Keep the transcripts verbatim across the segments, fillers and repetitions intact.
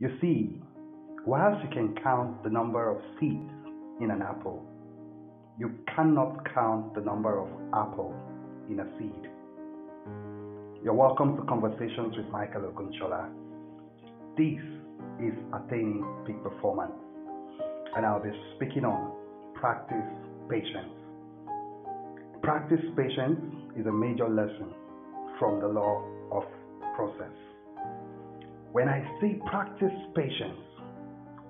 You see, whilst you can count the number of seeds in an apple, you cannot count the number of apples in a seed. You're welcome to Conversations with Michael Okunshola. This is Attaining Peak Performance, and I'll be speaking on practice patience. Practice patience is a major lesson from the law of process. When I say practice patience,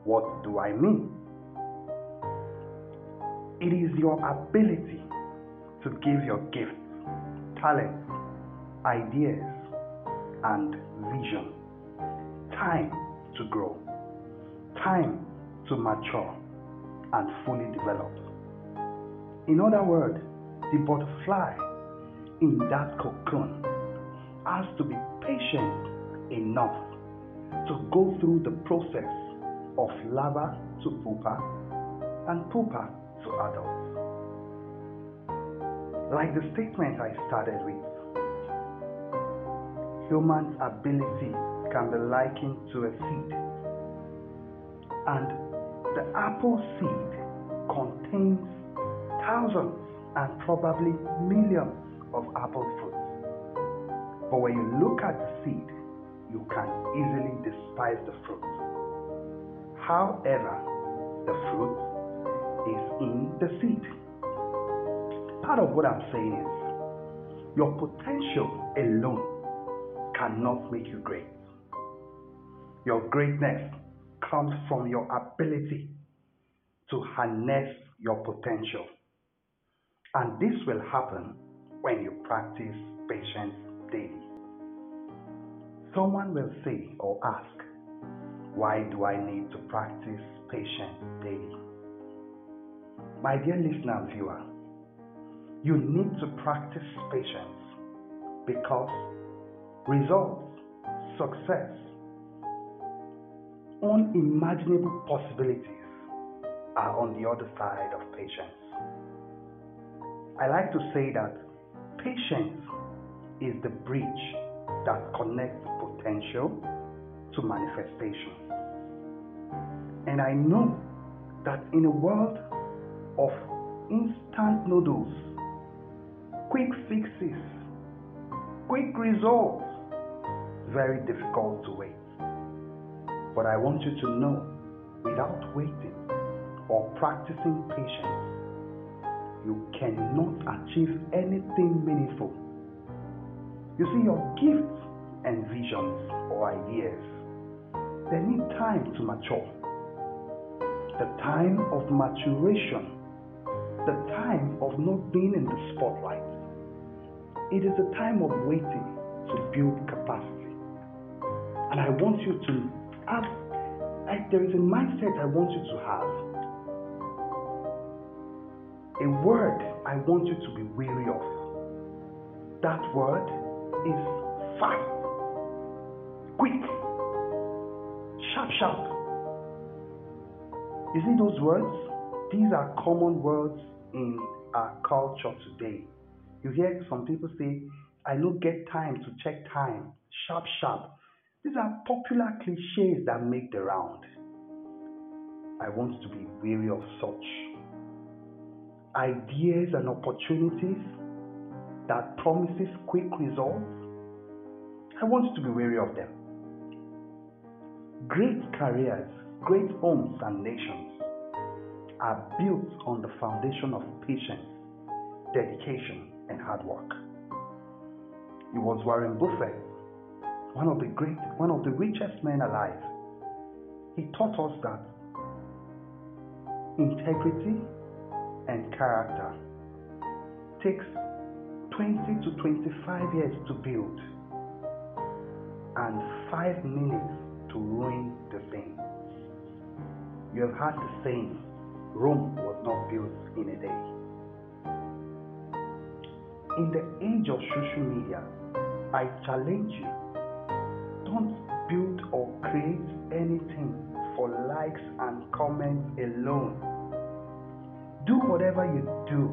what do I mean? It is your ability to give your gifts, talents, ideas, and vision time to grow, time to mature and fully develop. In other words, the butterfly in that cocoon has to be patient enough to go through the process of larva to pupa and pupa to adults. Like the statement I started with, human's ability can be likened to a seed, and the apple seed contains thousands and probably millions of apple fruits. But when you look at the seed, you can easily despise the fruit. However, the fruit is in the seed. Part of what I'm saying is, your potential alone cannot make you great. Your greatness comes from your ability to harness your potential. And this will happen when you practice patience daily. Someone will say or ask, why do I need to practice patience daily? My dear listener and viewer, you need to practice patience because results, success, unimaginable possibilities are on the other side of patience. I like to say that patience is the bridge that connects potential to manifestation. And I know that in a world of instant noodles, quick fixes, quick results, very difficult to wait. But I want you to know, without waiting or practicing patience, you cannot achieve anything meaningful. You see, your gifts and visions or ideas, they need time to mature. The time of maturation, the time of not being in the spotlight. It is a time of waiting to build capacity. And I want you to have, like there is a mindset I want you to have. A word I want you to be wary of. That word is fast, quick, sharp, sharp. You see those words? These are common words in our culture today. You hear some people say, I don't get time to check time, sharp, sharp. These are popular cliches that make the round. I want you to be wary of such ideas and opportunities that promises quick results. I want you to be wary of them. Great careers, great homes and nations are built on the foundation of patience, dedication, and hard work. It was Warren Buffett, one of the great, one of the richest men alive. He taught us that integrity and character takes twenty to twenty-five years to build and five minutes to ruin the thing. You have heard the saying, Rome was not built in a day. In the age of social media, I challenge you, don't build or create anything for likes and comments alone. Do whatever you do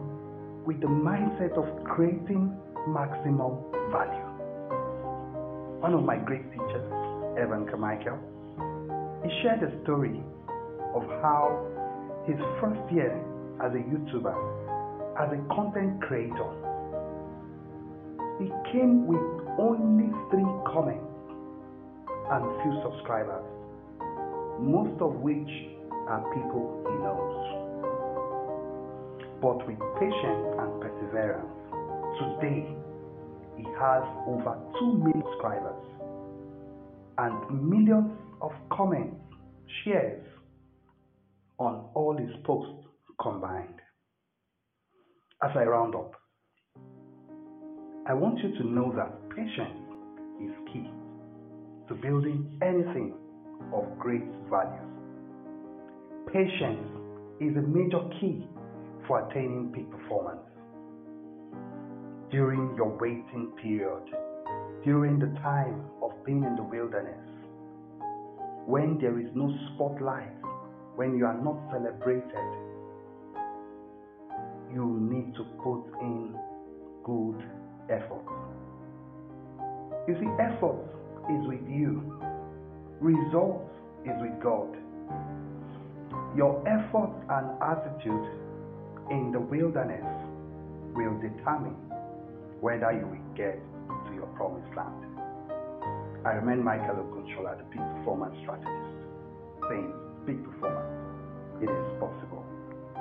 with the mindset of creating maximum value. One of my great teachers, Evan Carmichael, He shared a story of how his first year as a YouTuber, as a content creator, he came with only three comments and few subscribers, most of which are people he knows. But with patience and perseverance, today he has over two million subscribers and millions of comments, shares on all his posts combined. As I round up, I want you to know that patience is key to building anything of great value. Patience is a major key for attaining peak performance. During your waiting period, during the time of being in the wilderness, when there is no spotlight, when you are not celebrated, you need to put in good effort. You see, effort is with you. Result is with God. Your effort and attitude in the wilderness will determine whether you will get to your promised land. I remain Michael O'Connell, the peak performance strategist, saying peak performance, it is possible.